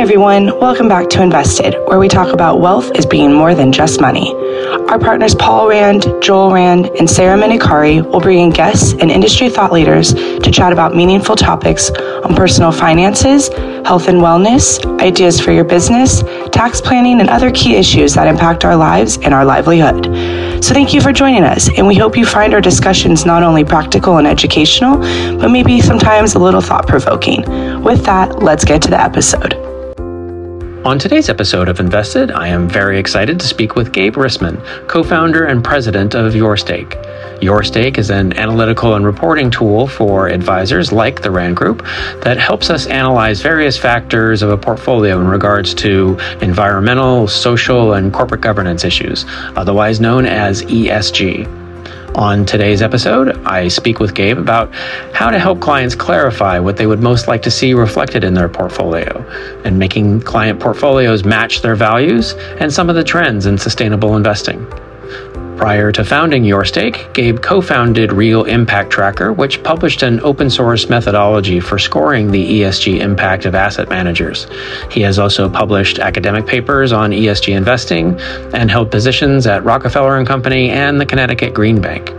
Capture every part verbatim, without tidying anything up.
Hi everyone, welcome back to Invested, where we talk about wealth as being more than just money. Our partners Paul Rand, Joel Rand, and Sarah Minikari will bring in guests and industry thought leaders to chat about meaningful topics on personal finances, health and wellness, ideas for your business, tax planning, and other key issues that impact our lives and our livelihood. So thank you for joining us, and we hope you find our discussions not only practical and educational, but maybe sometimes a little thought-provoking. With that, let's get to the episode. On today's episode of Invested, I am very excited to speak with Gabe Rissman, co-founder and president of YourStake. YourStake is an analytical and reporting tool for advisors like the Rand Group that helps us analyze various factors of a portfolio in regards to environmental, social, and corporate governance issues, otherwise known as E S G. On today's episode, I speak with Gabe about how to help clients clarify what they would most like to see reflected in their portfolio and making client portfolios match their values and some of the trends in sustainable investing. Prior to founding YourStake, Gabe co-founded Real Impact Tracker, which published an open-source methodology for scoring the E S G impact of asset managers. He has also published academic papers on E S G investing and held positions at Rockefeller and Company and the Connecticut Green Bank.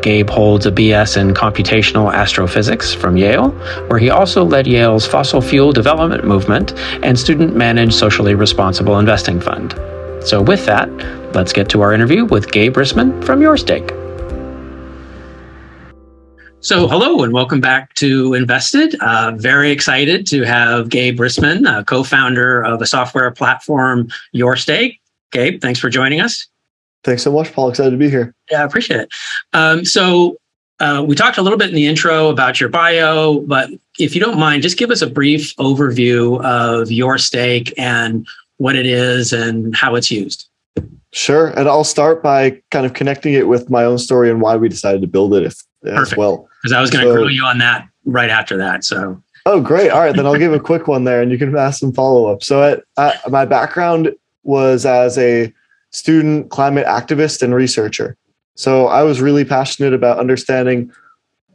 Gabe holds a B S in computational astrophysics from Yale, where he also led Yale's fossil fuel development movement and student-managed socially responsible investing fund. So with that, let's get to our interview with Gabe Rissman from YourStake. So hello and welcome back to Invested. Uh, very excited to have Gabe Rissman, uh, co-founder of a software platform, YourStake. Gabe, thanks for joining us. Thanks so much, Paul. Excited to be here. Yeah, I appreciate it. Um, so uh, we talked a little bit in the intro about your bio, but if you don't mind, just give us a brief overview of YourStake and what it is and how it's used. Sure. And I'll start by kind of connecting it with my own story and why we decided to build it if, as well. Because I was going to so, grill you on that right after that. So. Oh, great. All right. Then I'll give a quick one there and you can ask some follow-up. So at, at, my background was as a student climate activist and researcher. So I was really passionate about understanding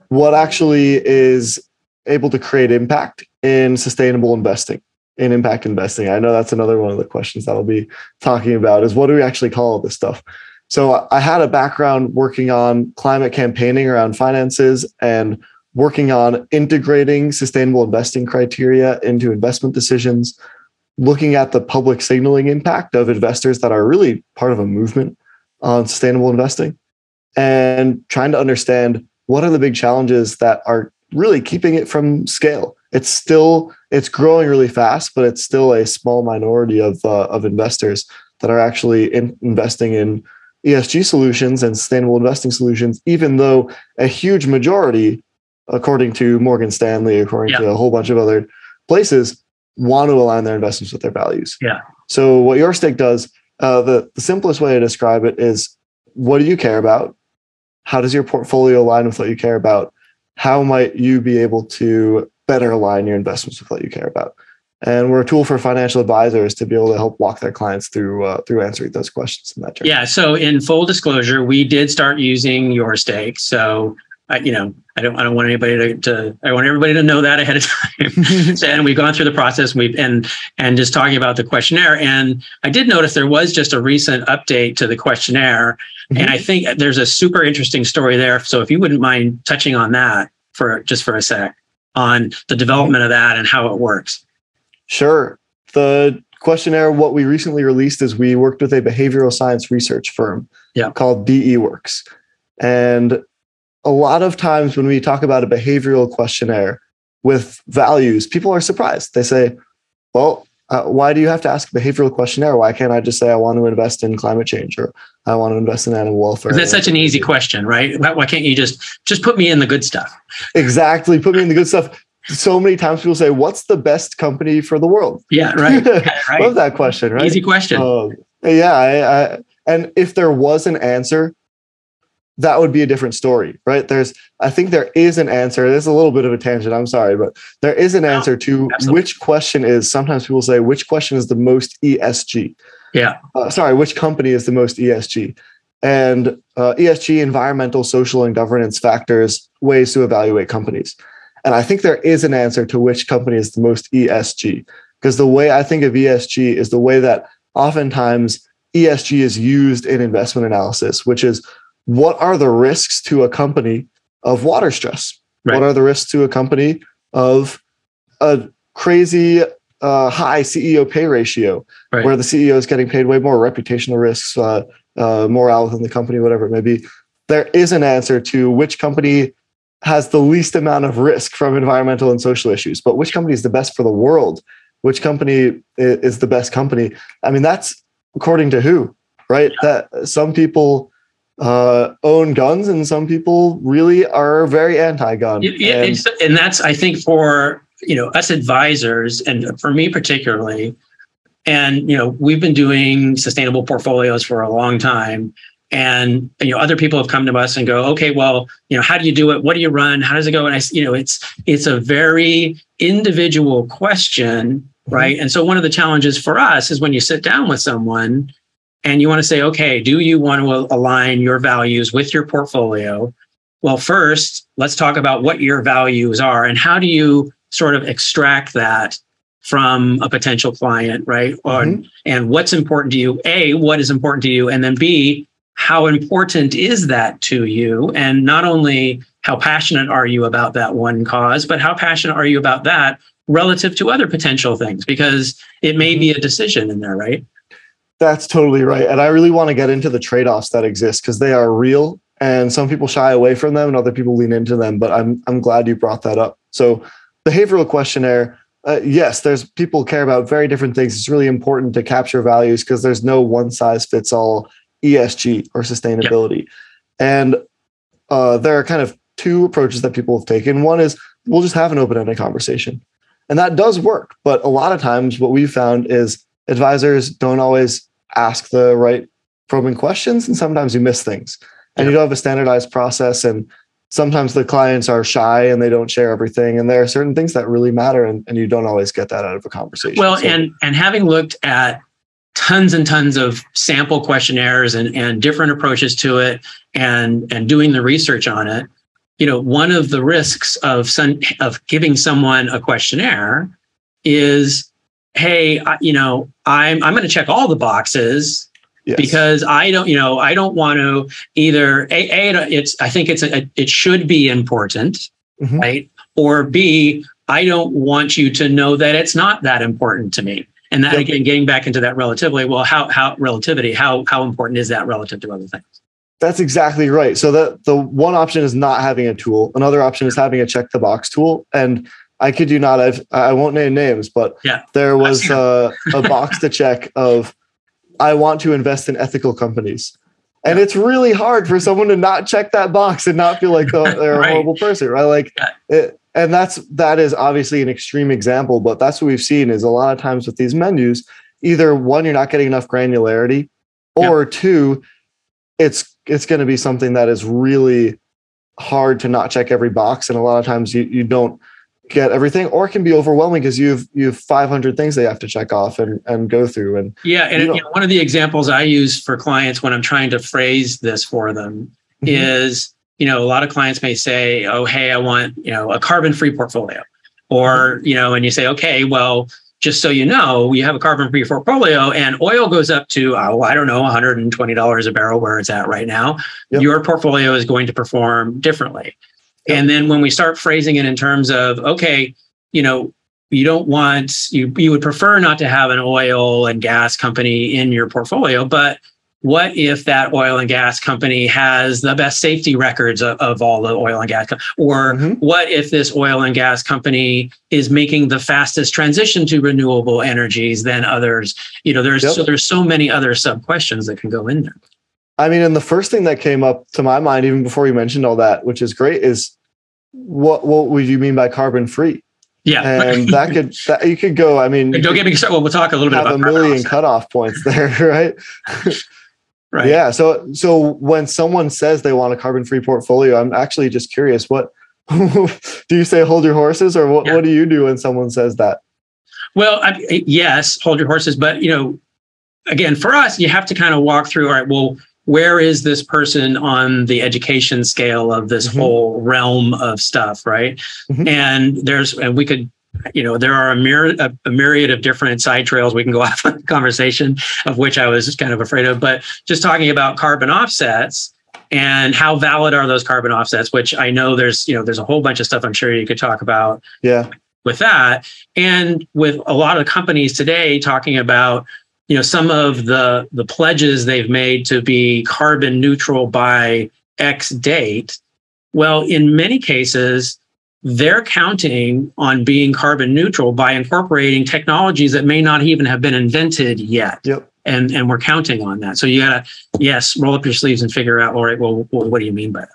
what actually is able to create impact in sustainable investing. In impact investing. I know that's another one of the questions that I'll be talking about is what do we actually call this stuff? So I had a background working on climate campaigning around finances and working on integrating sustainable investing criteria into investment decisions, looking at the public signaling impact of investors that are really part of a movement on sustainable investing and trying to understand what are the big challenges that are really keeping it from scale. It's still, it's growing really fast, but it's still a small minority of uh, of investors that are actually in, investing in E S G solutions and sustainable investing solutions, even though a huge majority, according to Morgan Stanley, according yeah. to a whole bunch of other places, want to align their investments with their values. Yeah. So what YourStake does, uh, the, the simplest way to describe it is, what do you care about? How does your portfolio align with what you care about? How might you be able to better align your investments with what you care about? And we're a tool for financial advisors to be able to help walk their clients through uh, through answering those questions in that journey. Yeah. So in full disclosure, we did start using YourStake. So I, you know, I don't I don't want anybody to, to I want everybody to know that ahead of time. So, and we've gone through the process. And we've and and just talking about the questionnaire. And I did notice there was just a recent update to the questionnaire, mm-hmm. and I think there's a super interesting story there. So if you wouldn't mind touching on that for just for a sec. On the development of that and how it works. Sure. The questionnaire, what we recently released is we worked with a behavioral science research firm yeah. called D E Works. And a lot of times when we talk about a behavioral questionnaire with values, people are surprised. They say, well, uh, why do you have to ask a behavioral questionnaire? Why can't I just say I want to invest in climate change or I want to invest in animal welfare? That's such an easy question, right? Why can't you just just put me in the good stuff? Exactly. Put me in the good stuff. So many times people say, what's the best company for the world? Yeah, right. Yeah, right. Love that question, right? Easy question. Um, yeah. I, I, and if there was an answer, that would be a different story, right? There's, I think there is an answer. There's a little bit of a tangent. I'm sorry, but there is an answer to Absolutely. Which question is, sometimes people say, which question is the most E S G? Yeah. Uh, sorry, which company is the most E S G? And uh, E S G, environmental, social, and governance factors, ways to evaluate companies. And I think there is an answer to which company is the most E S G. Because the way I think of E S G is the way that oftentimes E S G is used in investment analysis, which is what are the risks to a company of water stress? Right. What are the risks to a company of a crazy uh, high C E O pay ratio, right, where the C E O is getting paid way more, reputational risks, uh, uh, morale within the company, whatever it may be? There is an answer to which company has the least amount of risk from environmental and social issues, but which company is the best for the world? Which company is the best company? I mean, that's according to who, right? Yeah. That some people uh, own guns and some people really are very anti-gun. Yeah, and, and that's, I think, for you know us advisors and for me particularly, and you know we've been doing sustainable portfolios for a long time, and you know other people have come to us and go, okay, well, you know, how do you do it? What do you run? How does it go? And I, you know, it's it's a very individual question. Right. And so one of the challenges for us is when you sit down with someone and you want to say, okay, do you want to align your values with your portfolio? Well, first, let's talk about what your values are and how do you sort of extract that from a potential client, right? Mm-hmm. Or, and what's important to you? A, what is important to you? And then B, how important is that to you? And not only how passionate are you about that one cause, but how passionate are you about that relative to other potential things, because it may be a decision in there, right? That's totally right. And I really want to get into the trade-offs that exist because they are real and some people shy away from them and other people lean into them, but I'm I'm glad you brought that up. So behavioral questionnaire, uh, yes, there's people care about very different things. It's really important to capture values because there's no one-size-fits-all E S G or sustainability. Yep. And uh, there are kind of two approaches that people have taken. One is we'll just have an open-ended conversation. And that does work. But a lot of times what we've found is advisors don't always ask the right probing questions. And sometimes you miss things and yeah. you don't have a standardized process. And sometimes the clients are shy and they don't share everything. And there are certain things that really matter. And, and you don't always get that out of a conversation. Well, so, and, and having looked at tons and tons of sample questionnaires and, and different approaches to it and, and doing the research on it, you know, one of the risks of some, of giving someone a questionnaire is, hey, I, you know, I'm I'm going to check all the boxes yes. because I don't, you know, I don't want to either a, a it's I think it's a, it should be important, mm-hmm. right? Or B, I don't want you to know that it's not that important to me. And that yep. again, getting back into that relatively, well, how how relativity, how how important is that relative to other things? That's exactly right. So the, the one option is not having a tool. Another option is having a check the box tool. And I kid you not, I've, I won't name names, but yeah, there was a, a box to check of, I want to invest in ethical companies. And yeah. it's really hard for someone to not check that box and not feel like they're a right. horrible person, right? Like, yeah. it, and that's, that is obviously an extreme example, but that's what we've seen is a lot of times with these menus, either one, you're not getting enough granularity, or yeah. two, it's it's going to be something that is really hard to not check every box. And a lot of times you, you don't get everything, or it can be overwhelming because you've, you have five hundred things they have to check off and, and go through. And yeah. And you know, one of the examples I use for clients when I'm trying to phrase this for them mm-hmm. is, you know, a lot of clients may say, oh, hey, I want, you know, a carbon-free portfolio or, mm-hmm. you know, and you say, okay, well, just so you know, you have a carbon-free portfolio and oil goes up to, oh, I don't know, one hundred twenty dollars a barrel where it's at right now. Yep. Your portfolio is going to perform differently. Yep. And then when we start phrasing it in terms of, okay, you know, you don't want, you, you would prefer not to have an oil and gas company in your portfolio, but what if that oil and gas company has the best safety records of, of all the oil and gas? Com- or mm-hmm. what if this oil and gas company is making the fastest transition to renewable energies than others? You know, there's yep. so, there's so many other sub questions that can go in there. I mean, and the first thing that came up to my mind, even before you mentioned all that, which is great, is what what would you mean by carbon free? Yeah, and that could that, you could go. I mean, don't get me started. Well, we'll talk a little bit about a million cutoff points there, right? Right. Yeah. So, so when someone says they want a carbon-free portfolio, I'm actually just curious, what do you say, hold your horses, or what, yeah. what do you do when someone says that? Well, I, yes, hold your horses. But, you know, again, for us, you have to kind of walk through, all right, well, where is this person on the education scale of this mm-hmm. whole realm of stuff? Right. Mm-hmm. And there's, and we could you know, there are a, myri- a, a myriad of different side trails we can go off on the conversation, of which I was kind of afraid of, but just talking about carbon offsets and how valid are those carbon offsets, which I know there's, you know, there's a whole bunch of stuff I'm sure you could talk about yeah. with that. And with a lot of companies today talking about, you know, some of the, the pledges they've made to be carbon neutral by X date. Well, in many cases, they're counting on being carbon neutral by incorporating technologies that may not even have been invented yet. Yep. And and we're counting on that. So you gotta, yes, roll up your sleeves and figure out, all right, well, well what do you mean by that?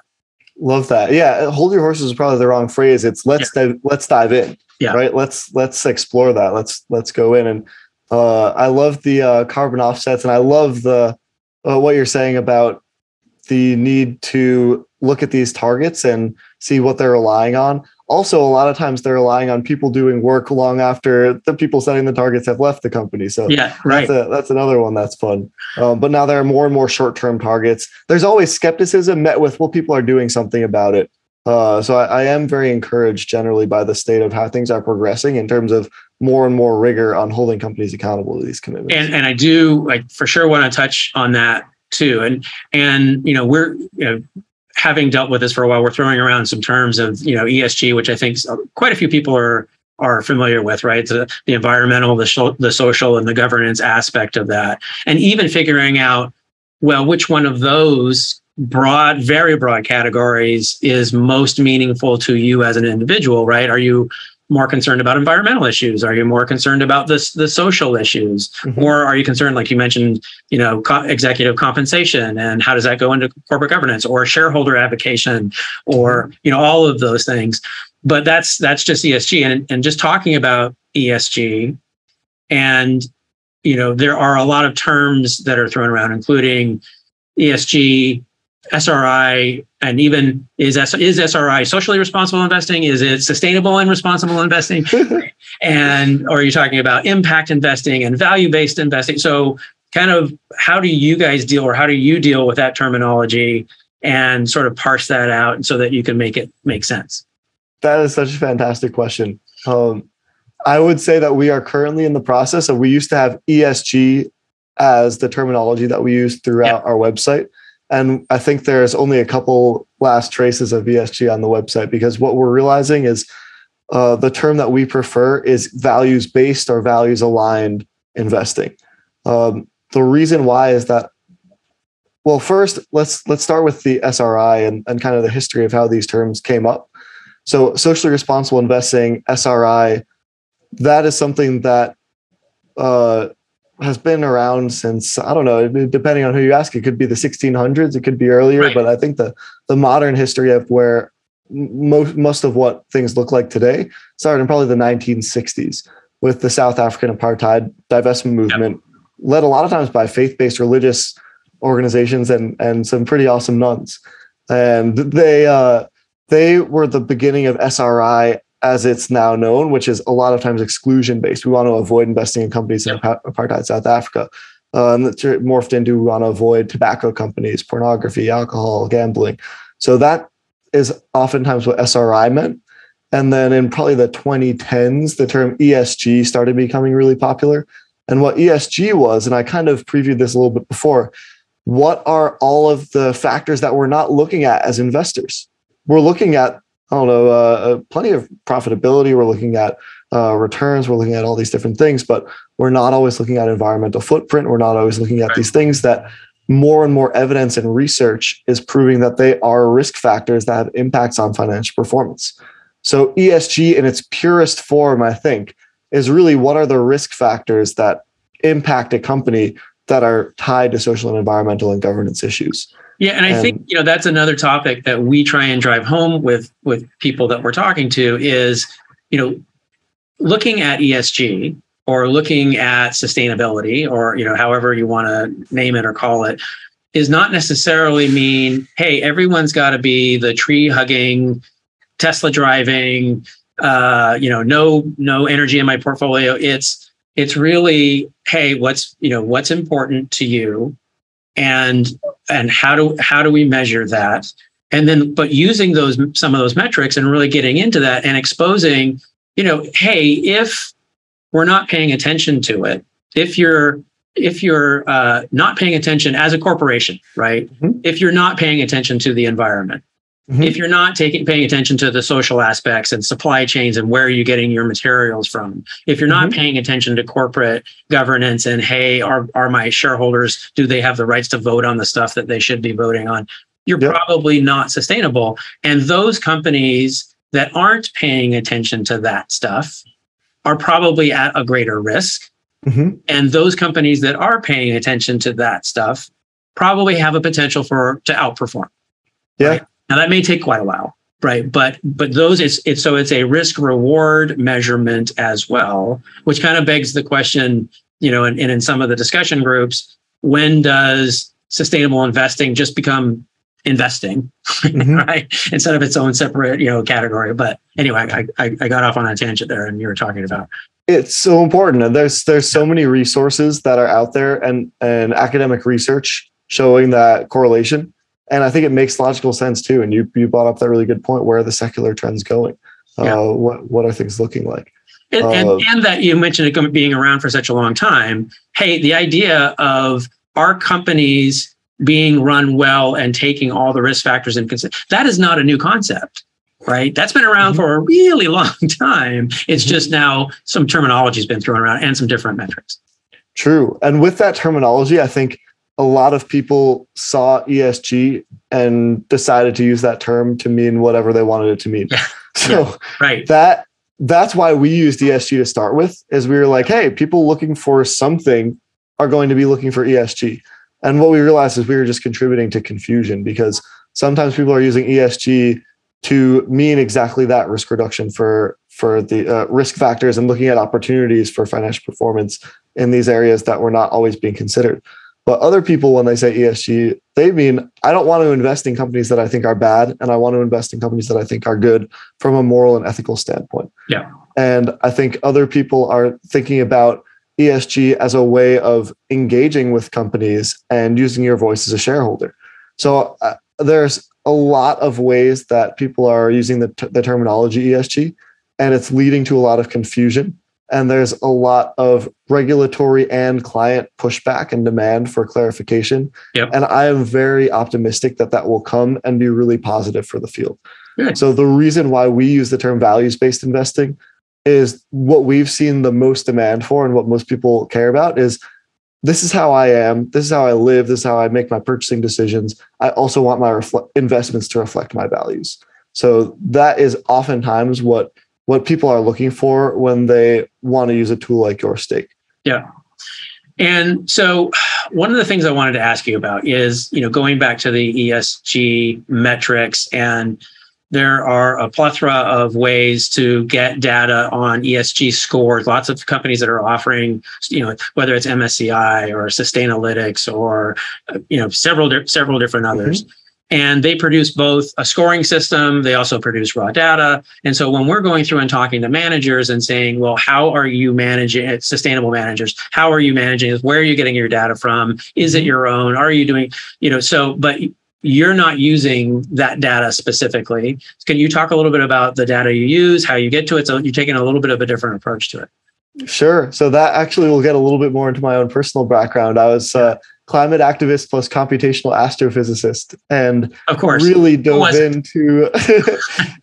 Love that. Yeah. Hold your horses is probably the wrong phrase. It's let's yeah. dive, let's dive in. Yeah. Right. Let's let's explore that. Let's let's go in. And uh, I love the uh, carbon offsets, and I love the uh, what you're saying about the need to look at these targets and see what they're relying on. Also, a lot of times they're relying on people doing work long after the people setting the targets have left the company. So yeah, right. that's, a, that's another one that's fun. Um, but now there are more and more short-term targets. There's always skepticism met with, well, people are doing something about it. Uh, so I, I am very encouraged generally by the state of how things are progressing in terms of more and more rigor on holding companies accountable to these commitments. And, and I do, I for sure want to touch on that too. And, and you know, we're... You know, having dealt with this for a while, we're throwing around some terms of, you know, E S G, which I think quite a few people are are familiar with, right? The, the environmental, the so, the social, and the governance aspect of that, and even figuring out, well, which one of those broad, very broad categories is most meaningful to you as an individual, right? Are you more concerned about environmental issues? Are you more concerned about this, the social issues? Mm-hmm. Or are you concerned, like you mentioned, you know, co- executive compensation, and how does that go into corporate governance or shareholder advocation, or, you know, all of those things? But that's, that's just E S G. And, and just talking about E S G, and, you know, there are a lot of terms that are thrown around, including E S G, S R I, and even is is S R I socially responsible investing? Is it sustainable and responsible investing? And or are you talking about impact investing and value-based investing? So kind of how do you guys deal, or how do you deal with that terminology and sort of parse that out so that you can make it make sense? That is such a fantastic question. Um, I would say that we are currently in the process of, we used to have E S G as the terminology that we use throughout yep. our website. And I think there's only a couple last traces of E S G on the website, because what we're realizing is uh, the term that we prefer is values-based or values-aligned investing. Um, the reason why is that, well, first, let's let's start with the S R I and, and kind of the history of how these terms came up. So socially responsible investing, S R I, that is something that uh, has been around since, I don't know, depending on who you ask, it could be the sixteen hundreds, it could be earlier, right. But I think the, the modern history of where most, most of what things look like today started in probably the nineteen sixties with the South African apartheid divestment movement, yep. led a lot of times by faith-based religious organizations and, and some pretty awesome nuns. And they uh, they were the beginning of S R I as it's now known, which is a lot of times exclusion-based. We want to avoid investing in companies yep. in apartheid South Africa. Um, morphed into, we want to avoid tobacco companies, pornography, alcohol, gambling. So that is oftentimes what S R I meant. And then in probably the twenty tens, the term E S G started becoming really popular. And what E S G was, and I kind of previewed this a little bit before, what are all of the factors that we're not looking at as investors? We're looking at I don't know, uh, plenty of profitability. We're looking at uh, returns. We're looking at all these different things, but we're not always looking at environmental footprint. We're not always looking at right. these things that more and more evidence and research is proving that they are risk factors that have impacts on financial performance. So E S G in its purest form, I think, is really what are the risk factors that impact a company that are tied to social and environmental and governance issues. Yeah. And I and, think, you know, that's another topic that we try and drive home with, with people that we're talking to is, you know, looking at E S G or looking at sustainability, or, you know, however you want to name it or call it, is not necessarily mean, hey, everyone's got to be the tree hugging, Tesla driving, uh, you know, no, no energy in my portfolio. It's, it's really, hey, what's, you know, what's important to you? And and how do how do we measure that? And then, but using those some of those metrics and really getting into that and exposing you know, hey, if we're not paying attention to it, if you're if you're uh, not paying attention as a corporation, right? Mm-hmm. If you're not paying attention to the environment, mm-hmm. if you're not taking paying attention to the social aspects and supply chains and where you're getting your materials from, if you're not mm-hmm. paying attention to corporate governance and, hey, are are my shareholders, do they have the rights to vote on the stuff that they should be voting on? You're yep. probably not sustainable. And those companies that aren't paying attention to that stuff are probably at a greater risk. Mm-hmm. And those companies that are paying attention to that stuff probably have a potential for to outperform. Yeah. Right? Now that may take quite a while, right? But but those it's it's so it's a risk reward measurement as well, which kind of begs the question, you know, and, and in some of the discussion groups, when does sustainable investing just become investing, mm-hmm. right? Instead of its own separate, you know, category. But anyway, I, I I got off on a tangent there, and you were talking about. It's so important, and there's there's so many resources that are out there, and and academic research showing that correlation. And I think it makes logical sense too. And you you brought up that really good point: where are the secular trends going? Yeah. Uh, what what are things looking like? And, uh, and and that you mentioned it being around for such a long time. Hey, the idea of our companies being run well and taking all the risk factors in consideration, that is not a new concept. Right. That's been around mm-hmm. for a really long time. It's mm-hmm. just now some terminology has been thrown around and some different metrics. True. And with that terminology, I think a lot of people saw E S G and decided to use that term to mean whatever they wanted it to mean. Yeah. So yeah. Right. that that's why we used E S G to start with, is we were like, hey, people looking for something are going to be looking for E S G. And what we realized is we were just contributing to confusion, because sometimes people are using E S G to mean exactly that, risk reduction for for the uh, risk factors and looking at opportunities for financial performance in these areas that were not always being considered. But other people, when they say E S G, they mean, I don't want to invest in companies that I think are bad, and I want to invest in companies that I think are good from a moral and ethical standpoint. Yeah. And I think other people are thinking about E S G as a way of engaging with companies and using your voice as a shareholder. So uh, there's a lot of ways that people are using the, t- the terminology E S G, and it's leading to a lot of confusion. And there's a lot of regulatory and client pushback and demand for clarification. Yep. And I am very optimistic that that will come and be really positive for the field. Good. So the reason why we use the term values-based investing is what we've seen the most demand for, and what most people care about is, this is how I am. This is how I live. This is how I make my purchasing decisions. I also want my refle- investments to reflect my values. So that is oftentimes what what people are looking for when they want to use a tool like YourStake. Yeah. And so one of the things I wanted to ask you about is, you know, going back to the E S G metrics, and there are a plethora of ways to get data on E S G scores. Lots of companies that are offering, you know, whether it's M S C I or Sustainalytics or, you know, several di- several different others. Mm-hmm. And they produce both a scoring system. They also produce raw data. And so when we're going through and talking to managers and saying, well, how are you managing sustainable managers? How are you managing this? Where are you getting your data from? Is mm-hmm. it your own? Are you doing, you know, so, but you're not using that data specifically. Can you talk a little bit about the data you use, how you get to it? So you're taking a little bit of a different approach to it. Sure. So that actually will get a little bit more into my own personal background. I was a uh, climate activist plus computational astrophysicist, and of course really dove into.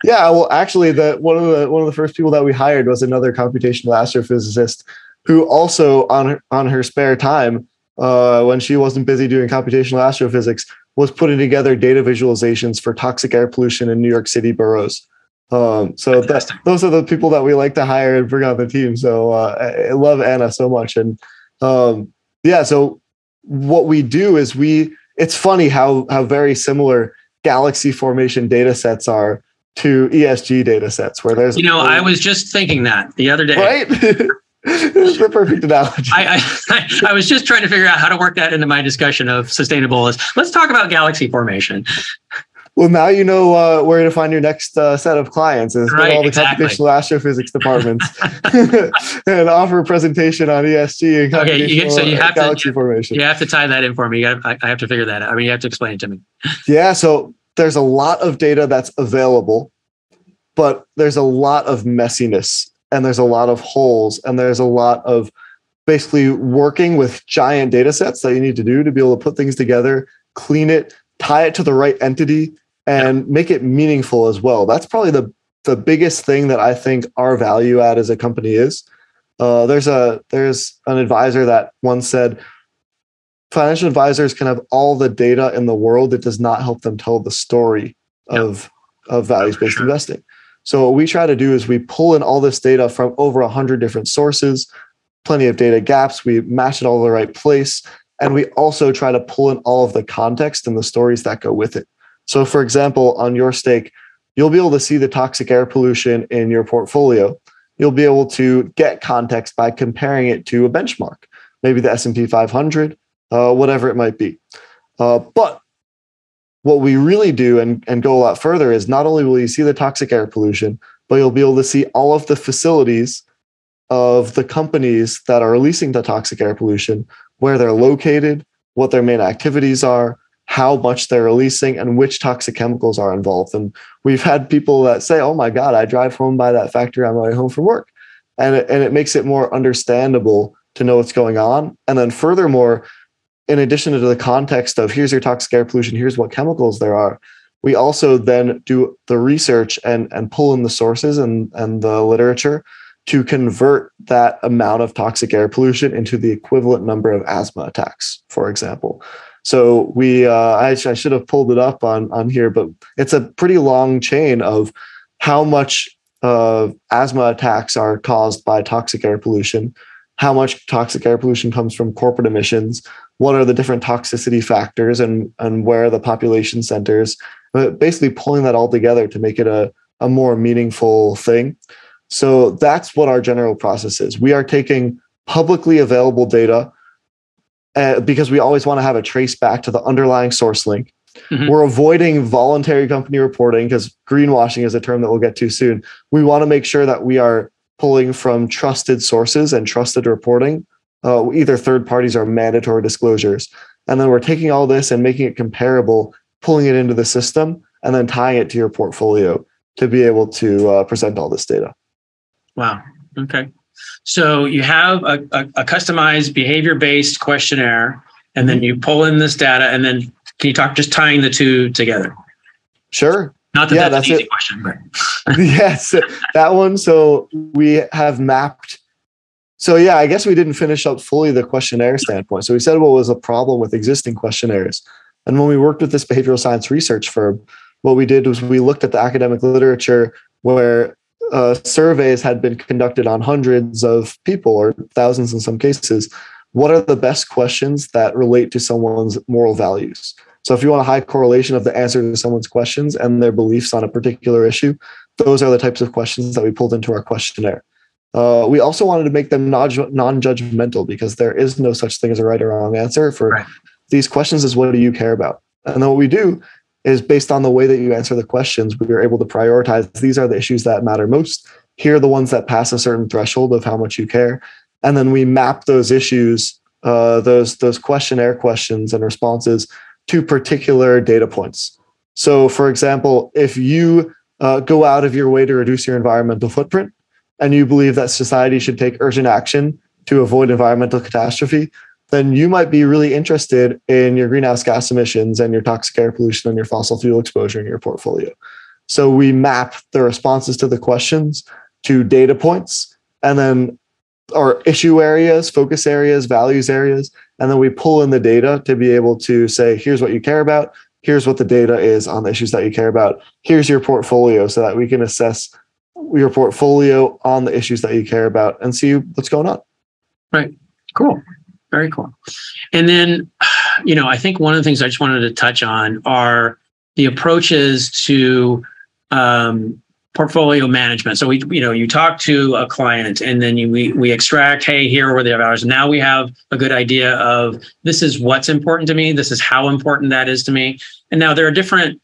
Yeah. Well, actually, the one of the one of the first people that we hired was another computational astrophysicist, who also on her, on her spare time, uh, when she wasn't busy doing computational astrophysics, was putting together data visualizations for toxic air pollution in New York City boroughs. Um, so that, those are the people that we like to hire and bring on the team. So uh, I love Anna so much. And um, yeah, so what we do is we, it's funny how how very similar galaxy formation data sets are to E S G data sets, where there's- You know, a, I was just thinking that the other day. Right? It's the perfect analogy. I, I I was just trying to figure out how to work that into my discussion of sustainable. Is let's talk about galaxy formation. Well, now you know uh, where to find your next uh, set of clients. Is right, all the exactly. computational astrophysics departments and offer a presentation on E S G and computational okay, you, so you have galaxy to, formation. You have to tie that in for me. You gotta, I have to figure that out. I mean, you have to explain it to me. Yeah. So there's a lot of data that's available, but there's a lot of messiness and there's a lot of holes, and there's a lot of basically working with giant data sets that you need to do to be able to put things together, clean it, tie it to the right entity, and make it meaningful as well. That's probably the, the biggest thing that I think our value add as a company is. Uh, there's a there's an advisor that once said, financial advisors can have all the data in the world. It does not help them tell the story of, of values-based sure. investing. So what we try to do is we pull in all this data from over one hundred different sources, plenty of data gaps. We match it all in the right place. And we also try to pull in all of the context and the stories that go with it. So for example, on YourStake, you'll be able to see the toxic air pollution in your portfolio. You'll be able to get context by comparing it to a benchmark, maybe the S and P five hundred, uh, whatever it might be. Uh, but what we really do and, and go a lot further is not only will you see the toxic air pollution, but you'll be able to see all of the facilities of the companies that are releasing the toxic air pollution, where they're located, what their main activities are, how much they're releasing, and which toxic chemicals are involved. And we've had people that say, oh my God, I drive home by that factory on my way home from work. And it, and it makes it more understandable to know what's going on. And then furthermore, in addition to the context of here's your toxic air pollution, here's what chemicals there are, we also then do the research and, and pull in the sources and, and the literature to convert that amount of toxic air pollution into the equivalent number of asthma attacks, for example. So we, uh, I, I should have pulled it up on, on here, but it's a pretty long chain of how much uh, asthma attacks are caused by toxic air pollution, how much toxic air pollution comes from corporate emissions, what are the different toxicity factors, and, and where are the population centers, but basically pulling that all together to make it a, a more meaningful thing. So that's what our general process is. We are taking publicly available data Uh, because we always want to have a trace back to the underlying source link. Mm-hmm. We're avoiding voluntary company reporting because greenwashing is a term that we'll get to soon. We want to make sure that we are pulling from trusted sources and trusted reporting, uh, either third parties or mandatory disclosures. And then we're taking all this and making it comparable, pulling it into the system, and then tying it to your portfolio to be able to uh, present all this data. Wow. Okay. So you have a, a, a customized behavior-based questionnaire, and then you pull in this data, and then can you talk just tying the two together? Sure. Not that yeah, that's, that's an easy it. question, but yes, that one. So we have mapped. So yeah, I guess we didn't finish up fully the questionnaire standpoint. So we said what was a problem with existing questionnaires, and when we worked with this behavioral science research firm, what we did was we looked at the academic literature where Uh, surveys had been conducted on hundreds of people or thousands in some cases. What are the best questions that relate to someone's moral values? So if you want a high correlation of the answer to someone's questions and their beliefs on a particular issue, those are the types of questions that we pulled into our questionnaire. Uh, we also wanted to make them non-judgmental because there is no such thing as a right or wrong answer for right. these questions is what do you care about? And then what we do is based on the way that you answer the questions, we are able to prioritize these are the issues that matter most. Here are the ones that pass a certain threshold of how much you care. And then we map those issues, uh, those, those questionnaire questions and responses to particular data points. So for example, if you uh, go out of your way to reduce your environmental footprint and you believe that society should take urgent action to avoid environmental catastrophe, then you might be really interested in your greenhouse gas emissions and your toxic air pollution and your fossil fuel exposure in your portfolio. So we map the responses to the questions to data points and then our issue areas, focus areas, values areas, and then we pull in the data to be able to say, here's what you care about. Here's what the data is on the issues that you care about. Here's your portfolio so that we can assess your portfolio on the issues that you care about and see what's going on. Right. Cool. Very cool. And then, you know, I think one of the things I just wanted to touch on are the approaches to um, portfolio management. So, we, you know, you talk to a client and then you, we, we extract, hey, here are the hours. Now we have a good idea of this is what's important to me. This is how important that is to me. And now there are different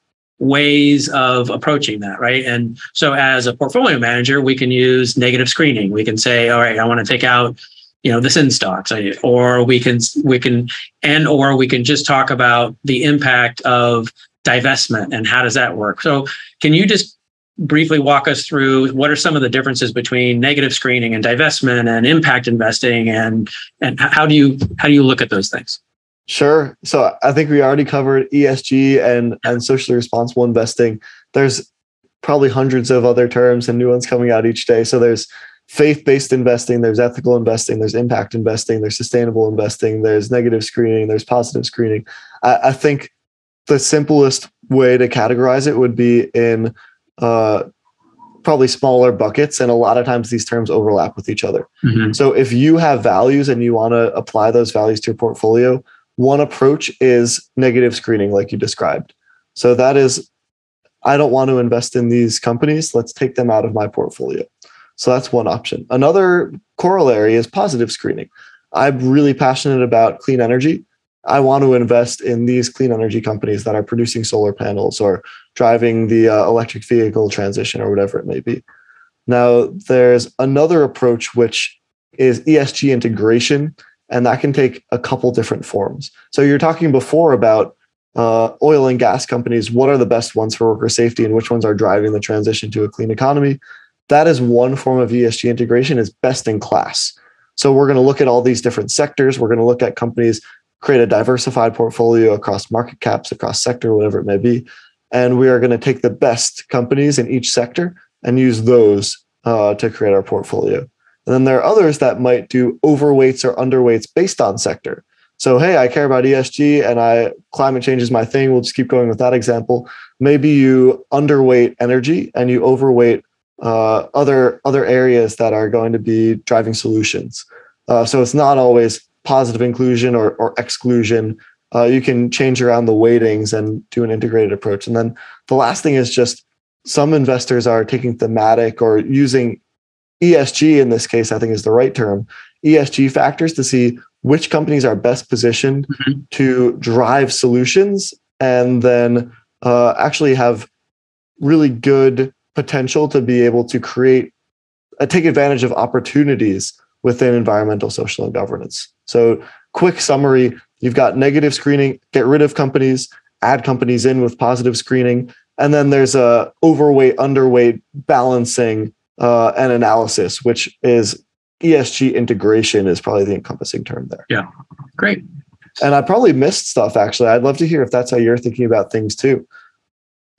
ways of approaching that, right? And so as a portfolio manager, we can use negative screening. We can say, all right, I want to take out you know, this in stocks, or we can, we can, and, or we can just talk about the impact of divestment and how does that work? So can you just briefly walk us through what are some of the differences between negative screening and divestment and impact investing, and and how do you how do you look at those things? Sure. So I think we already covered E S G and, and socially responsible investing. There's probably hundreds of other terms and new ones coming out each day. So there's faith-based investing, there's ethical investing, there's impact investing, there's sustainable investing, there's negative screening, there's positive screening. I, I think the simplest way to categorize it would be in uh, probably smaller buckets. And a lot of times these terms overlap with each other. Mm-hmm. So if you have values and you want to apply those values to your portfolio, one approach is negative screening, like you described. So that is, I don't want to invest in these companies. Let's take them out of my portfolio. So that's one option. Another corollary is positive screening. I'm really passionate about clean energy. I want to invest in these clean energy companies that are producing solar panels or driving the uh, electric vehicle transition or whatever it may be. Now, there's another approach, which is E S G integration. And that can take a couple different forms. So you're talking before about uh, oil and gas companies. What are the best ones for worker safety and which ones are driving the transition to a clean economy? That is one form of E S G integration, is best in class. So we're going to look at all these different sectors. We're going to look at companies, create a diversified portfolio across market caps, across sector, whatever it may be. And we are going to take the best companies in each sector and use those uh, to create our portfolio. And then there are others that might do overweights or underweights based on sector. So, hey, I care about E S G and I climate change is my thing. We'll just keep going with that example. Maybe you underweight energy and you overweight uh, other, other areas that are going to be driving solutions. Uh, so it's not always positive inclusion or, or exclusion. Uh, you can change around the weightings and do an integrated approach. And then the last thing is just some investors are taking thematic or using E S G in this case, I think is the right term, E S G factors to see which companies are best positioned mm-hmm. to drive solutions and then uh, actually have really good potential to be able to create, uh, take advantage of opportunities within environmental, social, and governance. So quick summary, you've got negative screening, get rid of companies, add companies in with positive screening, and then there's a overweight, underweight balancing Uh, and analysis, which is E S G integration is probably the encompassing term there. Yeah, great. And I probably missed stuff, actually. I'd love to hear if that's how you're thinking about things too.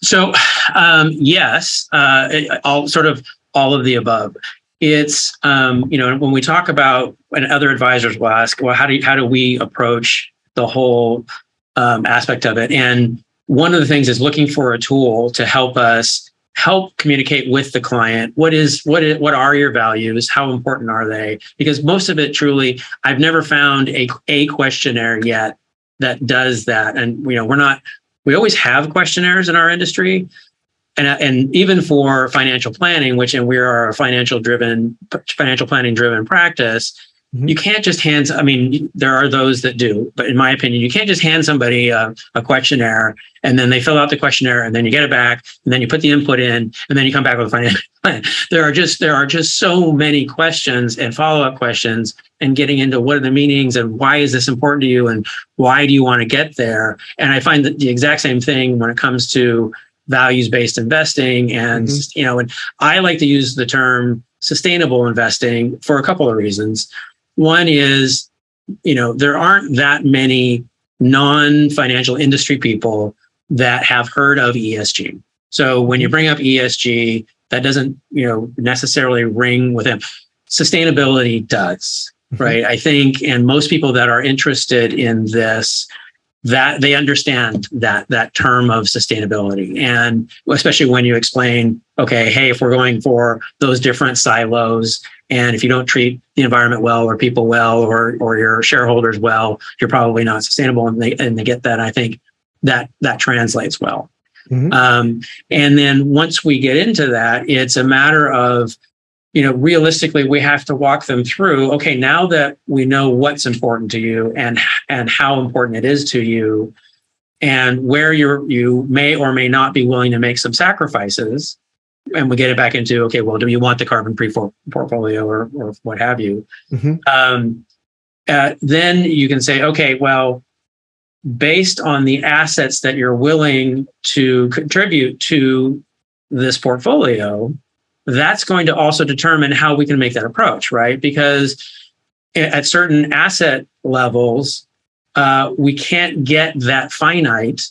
So um, yes, uh, it, all sort of all of the above. It's, um, you know, when we talk about, and other advisors will ask, well, how do you, how do we approach the whole um, aspect of it? And one of the things is looking for a tool to help us help communicate with the client. What is, what is, what are your values? How important are they? Because most of it truly, I've never found a, a questionnaire yet that does that. And, you know, we're not, we always have questionnaires in our industry and, and even for financial planning, which, and we are a financial driven, financial planning driven practice. Mm-hmm. You can't just hand, I mean, there are those that do, but in my opinion, you can't just hand somebody a, a questionnaire and then they fill out the questionnaire and then you get it back and then you put the input in and then you come back with a financial plan. There are just, there are just so many questions and follow-up questions and getting into what are the meanings and why is this important to you and why do you want to get there? And I find that the exact same thing when it comes to values-based investing and, mm-hmm. you know, and I like to use the term sustainable investing for a couple of reasons. One is, you know, there aren't that many non-financial industry people that have heard of E S G. So when you bring up E S G, that doesn't, you know, necessarily ring with them. Sustainability does, mm-hmm. right? I think, and most people that are interested in this, that they understand that that term of sustainability. And especially when you explain, okay, hey, if we're going for those different silos, and if you don't treat the environment well or people well or or your shareholders well, you're probably not sustainable. And they and they get that. And I think that that translates well. Mm-hmm. Um, and then once we get into that, it's a matter of, you know, realistically, we have to walk them through, okay, now that we know what's important to you and and how important it is to you and where you're, you may or may not be willing to make some sacrifices. And we get it back into, okay, well, do you want the carbon-free for- portfolio or, or what have you? Mm-hmm. Um, uh, then you can say, okay, well, based on the assets that you're willing to contribute to this portfolio, that's going to also determine how we can make that approach, right? Because at certain asset levels, uh, we can't get that finite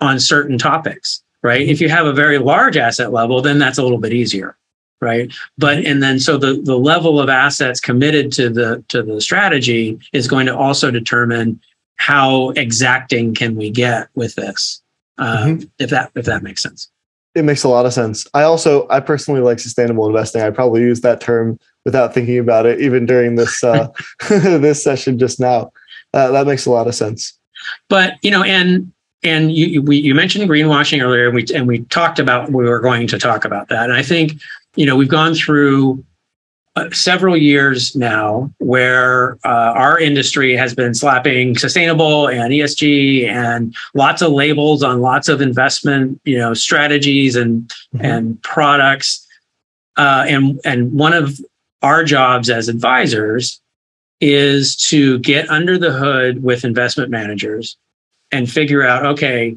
on certain topics, right? If you have a very large asset level, then that's a little bit easier, right? But, and then, so the, the level of assets committed to the, to the strategy is going to also determine how exacting can we get with this, uh, mm-hmm. if that, if that makes sense. It makes a lot of sense. I also, I personally like sustainable investing. I probably used that term without thinking about it, even during this uh, this session just now. Uh, that makes a lot of sense. But you know, and and you you, we, you mentioned greenwashing earlier, and we and we talked about we were going to talk about that. And I think you know we've gone through uh, several years now where uh, our industry has been slapping sustainable and E S G and lots of labels on lots of investment you know strategies and mm-hmm. and products. Uh, and and one of our jobs as advisors is to get under the hood with investment managers and figure out, okay,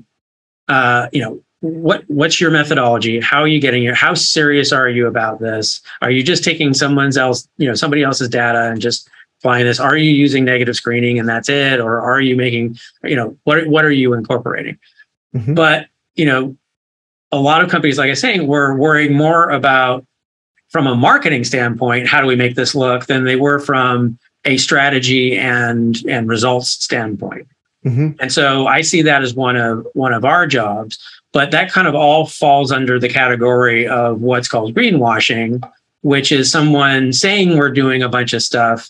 uh, you know, what what's your methodology? How are you getting your? How serious are you about this? Are you just taking someone's else, you know, somebody else's data and just applying this? Are you using negative screening and that's it, or are you making, you know, what what are you incorporating? Mm-hmm. But you know, a lot of companies, like I say, were worrying more about, from a marketing standpoint, how do we make this look, than they were from a strategy and and results standpoint. Mm-hmm. And so I see that as one of one of our jobs, but that kind of all falls under the category of what's called greenwashing, which is someone saying we're doing a bunch of stuff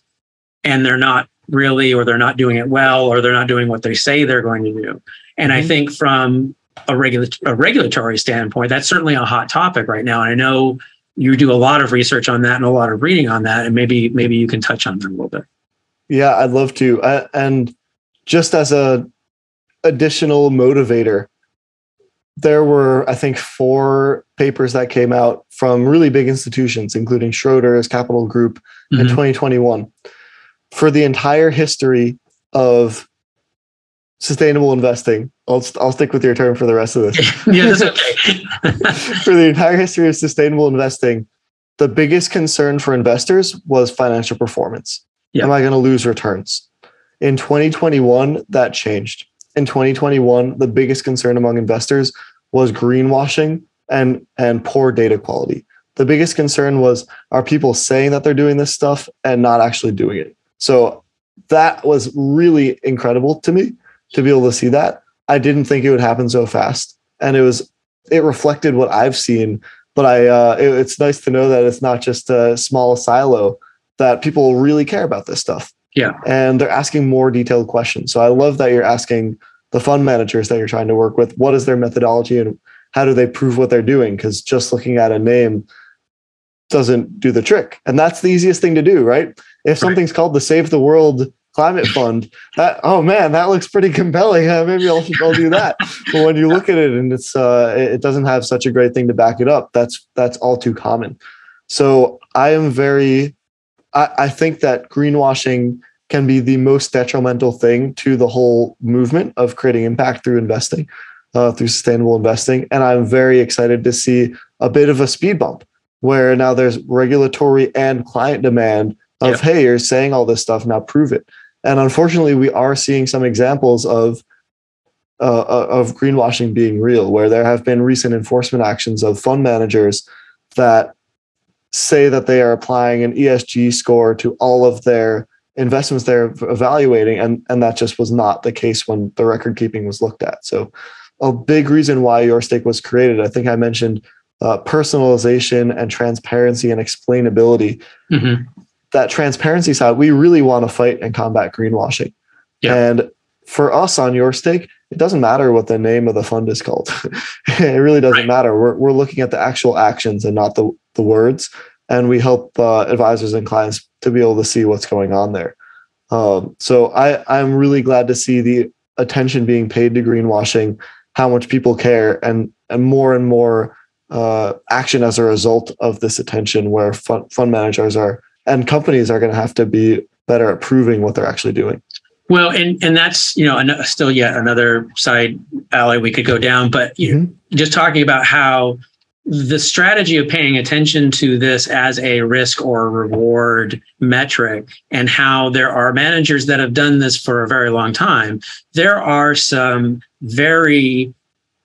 and they're not really, or they're not doing it well, or they're not doing what they say they're going to do. And mm-hmm. I think from a, regula- a regulatory standpoint, that's certainly a hot topic right now. And I know you do a lot of research on that and a lot of reading on that, and maybe maybe you can touch on that a little bit. Yeah, I'd love to. I, and just as a additional motivator, there were, I think, four papers that came out from really big institutions, including Schroeder's Capital Group mm-hmm. in twenty twenty-one. For the entire history of sustainable investing, I'll I'll stick with your term for the rest of this. Yeah, that's okay. For the entire history of sustainable investing, the biggest concern for investors was financial performance. Yep. Am I going to lose returns? In twenty twenty-one, that changed. In twenty twenty-one, the biggest concern among investors was greenwashing and and poor data quality. The biggest concern was, are people saying that they're doing this stuff and not actually doing it? So that was really incredible to me, to be able to see that. I didn't think it would happen so fast, and it was it reflected what I've seen. But I, uh, it, it's nice to know that it's not just a small silo, that people really care about this stuff. Yeah, and they're asking more detailed questions. So I love that you're asking the fund managers that you're trying to work with, what is their methodology and how do they prove what they're doing? Because just looking at a name doesn't do the trick, and that's the easiest thing to do, right? If something's right. called the Save the World Climate Fund, that, oh man, that looks pretty compelling. Uh, maybe I'll, I'll do that. But when you look at it and it's uh, it doesn't have such a great thing to back it up, that's that's all too common. So I am very, I, I think that greenwashing can be the most detrimental thing to the whole movement of creating impact through investing, uh, through sustainable investing. And I'm very excited to see a bit of a speed bump where now there's regulatory and client demand of, yeah. hey, you're saying all this stuff, now prove it. And unfortunately, we are seeing some examples of uh, of greenwashing being real, where there have been recent enforcement actions of fund managers that say that they are applying an E S G score to all of their investments they're evaluating, and, and that just was not the case when the record keeping was looked at. So a big reason why YourStake was created, I think I mentioned uh, personalization and transparency and explainability. Mm-hmm. That transparency side, we really want to fight and combat greenwashing. Yeah. And for us on YourStake, it doesn't matter what the name of the fund is called. It really doesn't right. matter. We're we're looking at the actual actions and not the, the words. And we help uh, advisors and clients to be able to see what's going on there. Um, so I, I'm really glad to see the attention being paid to greenwashing, how much people care, and, and more and more uh, action as a result of this attention, where fund, fund managers are, and companies are going to have to be better at proving what they're actually doing. Well, and and that's, you know, an, still yet another side alley we could go down, but you mm-hmm. know, just talking about how the strategy of paying attention to this as a risk or reward metric, and how there are managers that have done this for a very long time. There are some very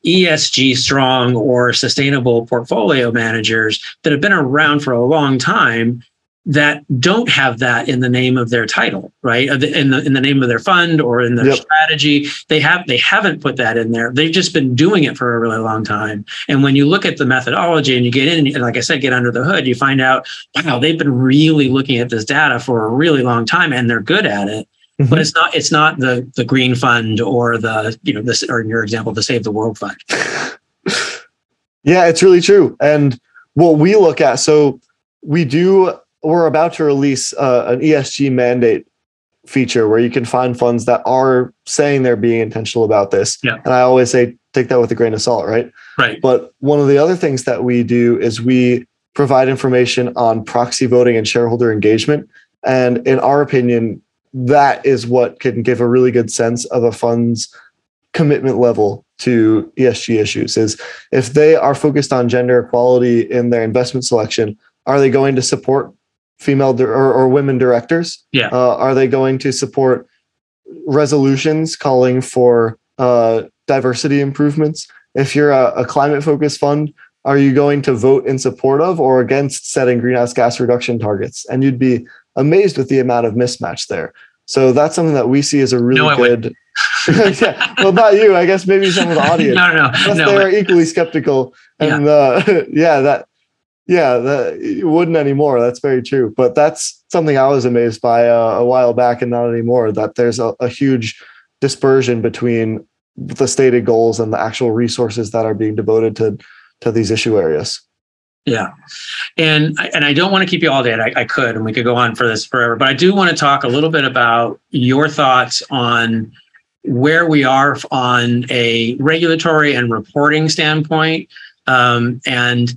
E S G strong or sustainable portfolio managers that have been around for a long time that don't have that in the name of their title, right? In the in the name of their fund or in their yep. strategy, they have they haven't put that in there. They've just been doing it for a really long time. And when you look at the methodology and you get in, and like I said, get under the hood, you find out, wow, they've been really looking at this data for a really long time, and they're good at it. Mm-hmm. But it's not it's not the the green fund or the you know this or in your example the Save the World fund. Yeah, it's really true. And what we look at, so we do. We're about to release uh, an E S G mandate feature where you can find funds that are saying they're being intentional about this. Yeah. And I always say, take that with a grain of salt, right? Right. But one of the other things that we do is we provide information on proxy voting and shareholder engagement. And in our opinion, that is what can give a really good sense of a fund's commitment level to E S G issues. Is if they are focused on gender equality in their investment selection, are they going to support female di- or, or women directors? Yeah. Uh, are they going to support resolutions calling for uh, diversity improvements? If you're a, a climate-focused fund, are you going to vote in support of or against setting greenhouse gas reduction targets? And you'd be amazed with the amount of mismatch there. So that's something that we see as a really no, good... yeah. Well, not you. I guess maybe some of the audience. No, no, no. no they're but... equally skeptical. And yeah, uh, yeah that... Yeah, that, you wouldn't anymore. That's very true. But that's something I was amazed by uh, a while back, and not anymore, that there's a, a huge dispersion between the stated goals and the actual resources that are being devoted to to these issue areas. Yeah. And, and I don't want to keep you all day. I, I could, and we could go on for this forever. But I do want to talk a little bit about your thoughts on where we are on a regulatory and reporting standpoint. Um, and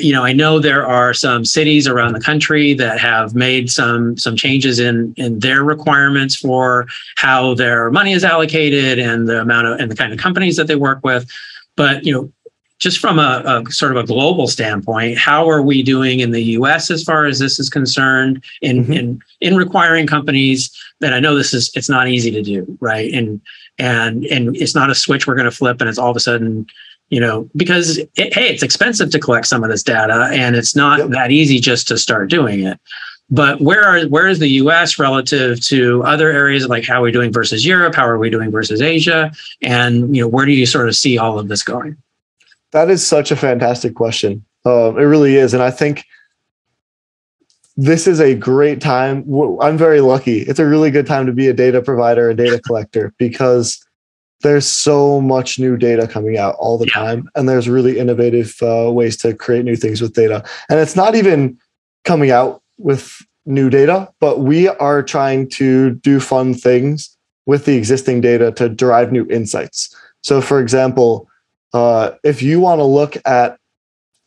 You know, I know there are some cities around the country that have made some some changes in in their requirements for how their money is allocated and the amount of and the kind of companies that they work with. But, you know, just from a, a sort of a global standpoint, how are we doing in the U S as far as this is concerned in mm-hmm. in in requiring companies that I know this is it's not easy to do, right? And and and it's not a switch we're going to flip and it's all of a sudden. You know, because, it, hey, it's expensive to collect some of this data, and it's not yep. that easy just to start doing it. But where are where is the U S relative to other areas, like how are we doing versus Europe? How are we doing versus Asia? And, you know, where do you sort of see all of this going? That is such a fantastic question. Um, it really is. And I think this is a great time. I'm very lucky. It's a really good time to be a data provider, a data collector, because there's so much new data coming out all the yeah. time, and there's really innovative uh, ways to create new things with data. And it's not even coming out with new data, but we are trying to do fun things with the existing data to derive new insights. So, for example, uh, if you want to look at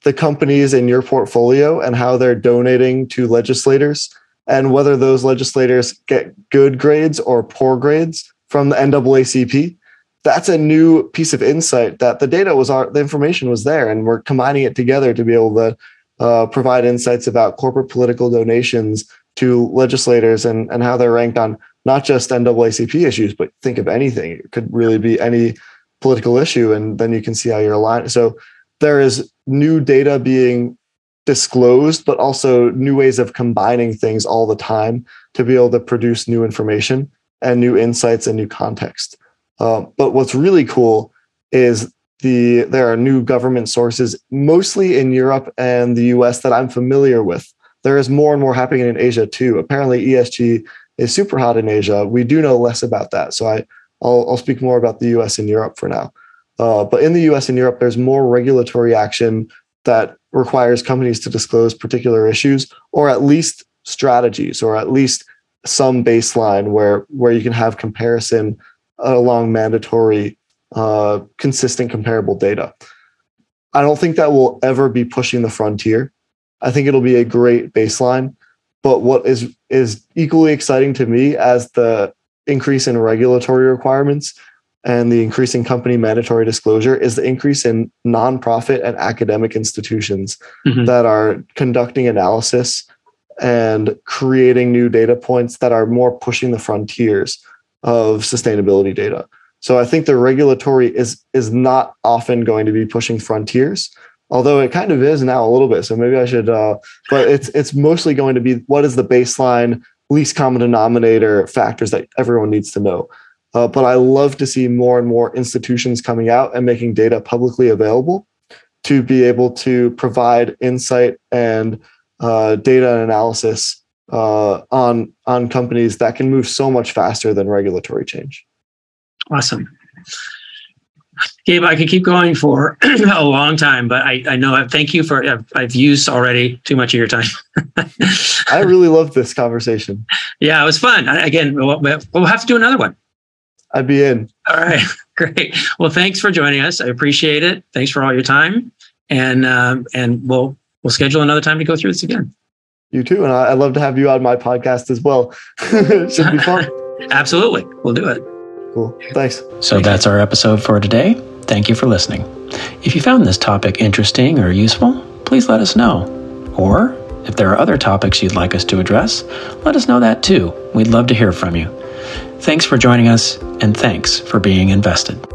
the companies in your portfolio and how they're donating to legislators and whether those legislators get good grades or poor grades from the N double A C P, that's a new piece of insight that the data was, the information was there, and we're combining it together to be able to uh, provide insights about corporate political donations to legislators and, and how they're ranked on not just N double A C P issues, but think of anything. It could really be any political issue, and then you can see how you're aligned. So there is new data being disclosed, but also new ways of combining things all the time to be able to produce new information and new insights and new context. Um, but what's really cool is the there are new government sources, mostly in Europe and the U S, that I'm familiar with. There is more and more happening in Asia, too. Apparently, E S G is super hot in Asia. We do know less about that. So I, I'll, I'll speak more about the U S and Europe for now. Uh, but in the U S and Europe, there's more regulatory action that requires companies to disclose particular issues, or at least strategies, or at least some baseline where, where you can have comparison along mandatory, uh, consistent, comparable data. I don't think that will ever be pushing the frontier. I think it'll be a great baseline. But what is is equally exciting to me as the increase in regulatory requirements and the increase in company mandatory disclosure is the increase in nonprofit and academic institutions mm-hmm. that are conducting analysis and creating new data points that are more pushing the frontiers of sustainability data. So I think the regulatory is, is not often going to be pushing frontiers, although it kind of is now a little bit. So maybe I should, uh, but it's it's mostly going to be what is the baseline, least common denominator factors that everyone needs to know. Uh, but I love to see more and more institutions coming out and making data publicly available to be able to provide insight and uh, data and analysis uh, on, on companies that can move so much faster than regulatory change. Awesome. Gabe, I could keep going for a long time, but I, I know I thank you for, I've, I've used already too much of your time. I really loved this conversation. Yeah, it was fun. I, again, we'll, we'll have to do another one. I'd be in. All right, great. Well, thanks for joining us. I appreciate it. Thanks for all your time. And um, and we'll we'll schedule another time to go through this again. You too. And I'd love to have you on my podcast as well. Should be fun. Absolutely. We'll do it. Cool. Thanks. So that's our episode for today. Thank you for listening. If you found this topic interesting or useful, please let us know. Or if there are other topics you'd like us to address, let us know that too. We'd love to hear from you. Thanks for joining us, and thanks for being invested.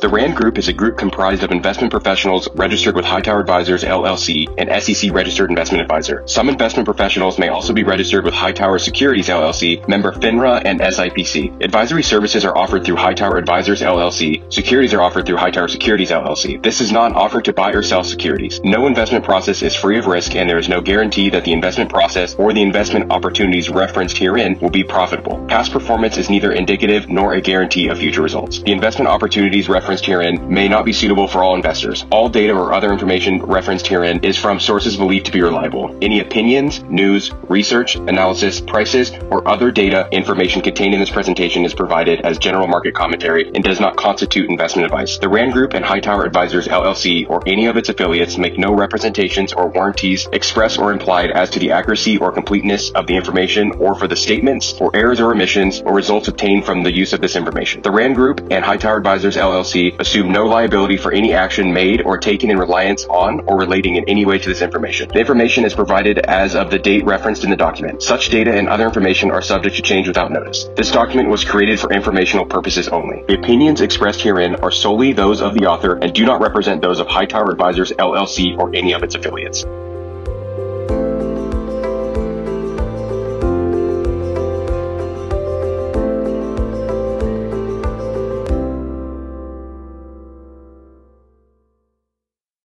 The RAND Group is a group comprised of investment professionals registered with Hightower Advisors L L C, an S E C registered investment advisor. Some investment professionals may also be registered with Hightower Securities L L C, member FINRA and S I P C. Advisory services are offered through Hightower Advisors L L C. Securities are offered through Hightower Securities L L C. This is not an offer to buy or sell securities. No investment process is free of risk, and there is no guarantee that the investment process or the investment opportunities referenced herein will be profitable. Past performance is neither indicative nor a guarantee of future results. The investment opportunities referenced referenced herein may not be suitable for all investors. All data or other information referenced herein is from sources believed to be reliable. Any opinions, news, research, analysis, prices, or other data information contained in this presentation is provided as general market commentary and does not constitute investment advice. The RAND Group and Hightower Advisors L L C or any of its affiliates make no representations or warranties, express or implied, as to the accuracy or completeness of the information or for the statements or errors or omissions or results obtained from the use of this information. The RAND Group and Hightower Advisors L L C assume no liability for any action made or taken in reliance on or relating in any way to this information. The information is provided as of the date referenced in the document. Such data and other information are subject to change without notice. This document was created for informational purposes only. The opinions expressed herein are solely those of the author and do not represent those of Hightower Advisors L L C or any of its affiliates.